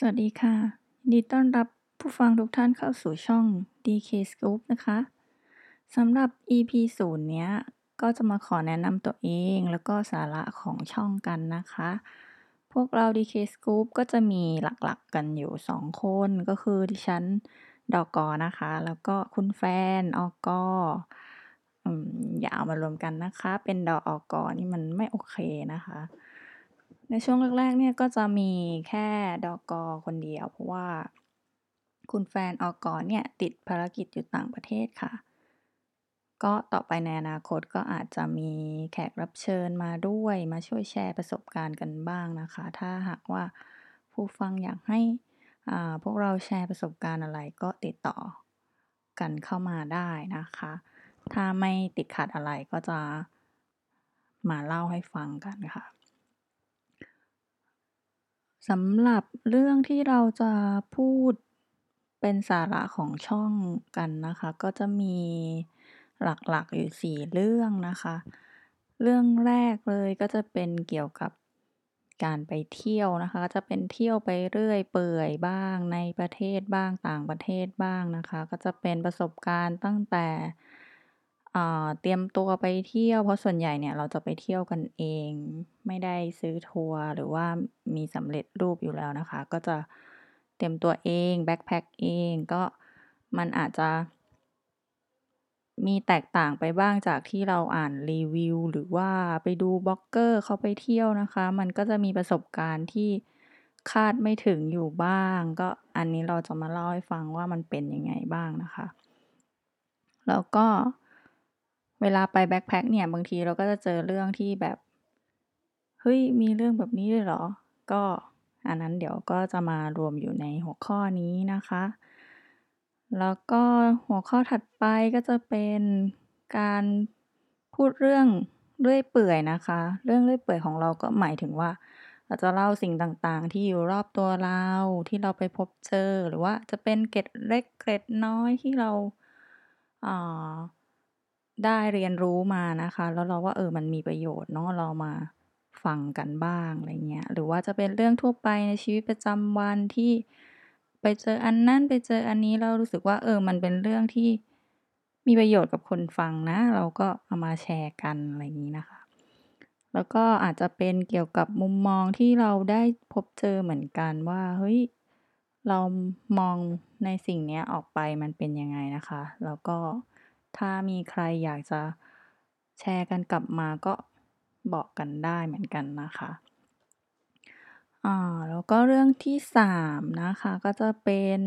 สวัสดีค่ะยินดีต้อนรับผู้ฟังทุกท่านเข้าสู่ช่อง DK Scoops นะคะสำหรับ EP 0 เนี้ยก็จะมาขอแนะนำตัวเองแล้วก็สาระของช่องกันนะคะพวกเรา DK Scoops ก็จะมีหลักๆกันอยู่2คนก็คือดิฉันดอกกอนะคะแล้วก็คุณแฟนออกออย่าเอามารวมกันนะคะเป็นดอกออกอนี่มันไม่โอเคนะคะในช่วงแรกๆเนี่ยก็จะมีแค่ดอกอคนเดียวเพราะว่าคุณแฟนออกอเนี่ยติดภารกิจอยู่ต่างประเทศค่ะก็ต่อไปในอนาคตก็อาจจะมีแขกรับเชิญมาด้วยมาช่วยแชร์ประสบการณ์กันบ้างนะคะถ้าหากว่าผู้ฟังอยากให้พวกเราแชร์ประสบการณ์อะไรก็ติดต่อกันเข้ามาได้นะคะถ้าไม่ติดขัดอะไรก็จะมาเล่าให้ฟังกันค่ะสำหรับเรื่องที่เราจะพูดเป็นสาระของช่องกันนะคะก็จะมีหลักๆอยู่4เรื่องนะคะเรื่องแรกเลยก็จะเป็นเกี่ยวกับการไปเที่ยวนะคะจะเป็นเที่ยวไปเรื่อยเปื่อยบ้างในประเทศบ้างต่างประเทศบ้างนะคะก็จะเป็นประสบการณ์ตั้งแต่เตรียมตัวไปเที่ยวเพราะส่วนใหญ่เนี่ยเราจะไปเที่ยวกันเองไม่ได้ซื้อทัวร์หรือว่ามีสำเร็จรูปอยู่แล้วนะคะก็จะเตรียมตัวเองแบ็คแพ็คเองก็มันอาจจะมีแตกต่างไปบ้างจากที่เราอ่านรีวิวหรือว่าไปดูบล็อกเกอร์เขาไปเที่ยวนะคะมันก็จะมีประสบการณ์ที่คาดไม่ถึงอยู่บ้างก็อันนี้เราจะมาเล่าให้ฟังว่ามันเป็นยังไงบ้างนะคะแล้วก็เวลาไปแบ็คแพ็คเนี่ยบางทีเราก็จะเจอเรื่องที่แบบเฮ้ยมีเรื่องแบบนี้ด้วยเหรอก็อันนั้นเดี๋ยวก็จะมารวมอยู่ในหัวข้อนี้นะคะแล้วก็หัวข้อถัดไปก็จะเป็นการพูดเรื่องเรื่อยเปื่อยนะคะเรื่องเรื่อยเปื่อยของเราก็หมายถึงว่าเราจะเล่าสิ่งต่างๆที่อยู่รอบตัวเราที่เราไปพบเจอหรือว่าจะเป็นเกร็ดเล็กเกร็ดน้อยที่เราได้เรียนรู้มานะคะแล้วเราว่ามันมีประโยชน์เนาะเรามาฟังกันบ้างอะไรเงี้ยหรือว่าจะเป็นเรื่องทั่วไปในชีวิตประจำวันที่ไปเจออันนั้นไปเจออันนี้เรารู้สึกว่ามันเป็นเรื่องที่มีประโยชน์กับคนฟังนะเราก็เอามาแชร์กันอะไรอย่างนี้นะคะแล้วก็อาจจะเป็นเกี่ยวกับมุมมองที่เราได้พบเจอเหมือนกันว่าเฮ้ยเรามองในสิ่งนี้ออกไปมันเป็นยังไงนะคะแล้วก็ถ้ามีใครอยากจะแชร์กันกลับมาก็บอกกันได้เหมือนกันนะคะแล้วก็เรื่องที่3นะคะก็จะเป็น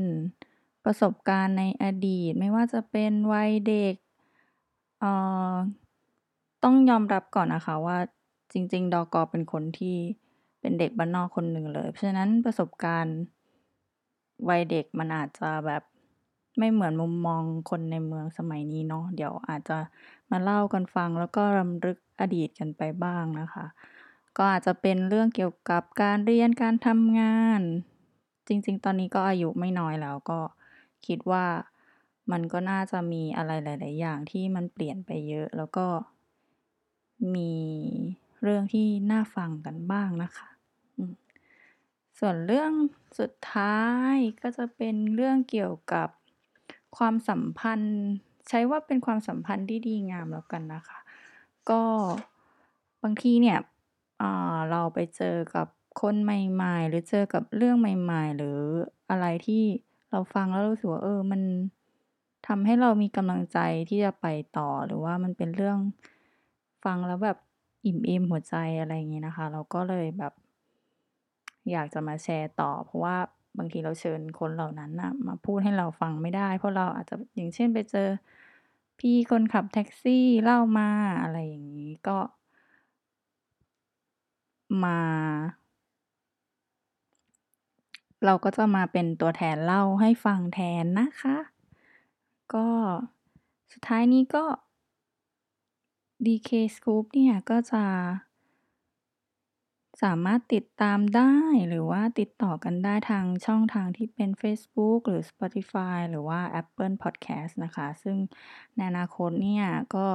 ประสบการณ์ในอดีตไม่ว่าจะเป็นวัยเด็กต้องยอมรับก่อนนะคะว่าจริงๆดก.เป็นคนที่เป็นเด็กบ้านนอกคนหนึ่งเลยเพราะฉะนั้นประสบการณ์วัยเด็กมันอาจจะแบบไม่เหมือนมุมมองคนในเมืองสมัยนี้เนาะเดี๋ยวอาจจะมาเล่ากันฟังแล้วก็รำลึกอดีตกันไปบ้างนะคะก็อาจจะเป็นเรื่องเกี่ยวกับการเรียนการทำงานจริงๆตอนนี้ก็อายุไม่น้อยแล้วก็คิดว่ามันก็น่าจะมีอะไรหลายๆอย่างที่มันเปลี่ยนไปเยอะแล้วก็มีเรื่องที่น่าฟังกันบ้างนะคะส่วนเรื่องสุดท้ายก็จะเป็นเรื่องเกี่ยวกับความสัมพันธ์ใช้ว่าเป็นความสัมพันธ์ที่ดีงามแล้วกันนะคะก็บางทีเนี่ยเราไปเจอกับคนใหม่ๆหรือเจอกับเรื่องใหม่ๆหรืออะไรที่เราฟังแล้วรู้สึกว่ามันทำให้เรามีกำลังใจที่จะไปต่อหรือว่ามันเป็นเรื่องฟังแล้วแบบอิ่มเอมหัวใจอะไรอย่างงี้นะคะเราก็เลยแบบอยากจะมาแชร์ต่อเพราะว่าบางทีเราเชิญคนเหล่านั้นนะมาพูดให้เราฟังไม่ได้เพราะเราอาจจะอย่างเช่นไปเจอพี่คนขับแท็กซี่เล่ามาอะไรอย่างนี้ก็มาเราก็จะมาเป็นตัวแทนเล่าให้ฟังแทนนะคะก็สุดท้ายนี้ก็ DK Scoop เนี่ยก็จะสามารถติดตามได้หรือว่าติดต่อกันได้ทางช่องทางที่เป็น Facebook หรือ Spotify หรือว่า Apple Podcast นะคะซึ่งในอนาคตเนี่ยก็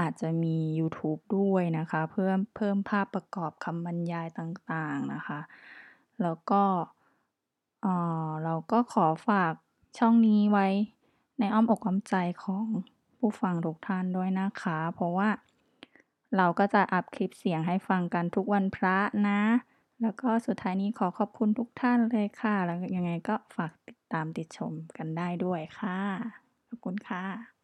อาจจะมี YouTube ด้วยนะคะเพิ่มภาพประกอบคำบรรยายต่างๆนะคะแล้วก็ อ่เราก็ขอฝากช่องนี้ไว้ในอ้อมอกอ้อมใจของผู้ฟังทุกท่านด้วยนะคะเพราะว่าเราก็จะอัพคลิปเสียงให้ฟังกันทุกวันพระนะแล้วก็สุดท้ายนี้ขอขอบคุณทุกท่านเลยค่ะแล้วยังไงก็ฝากติดตามติดชมกันได้ด้วยค่ะขอบคุณค่ะ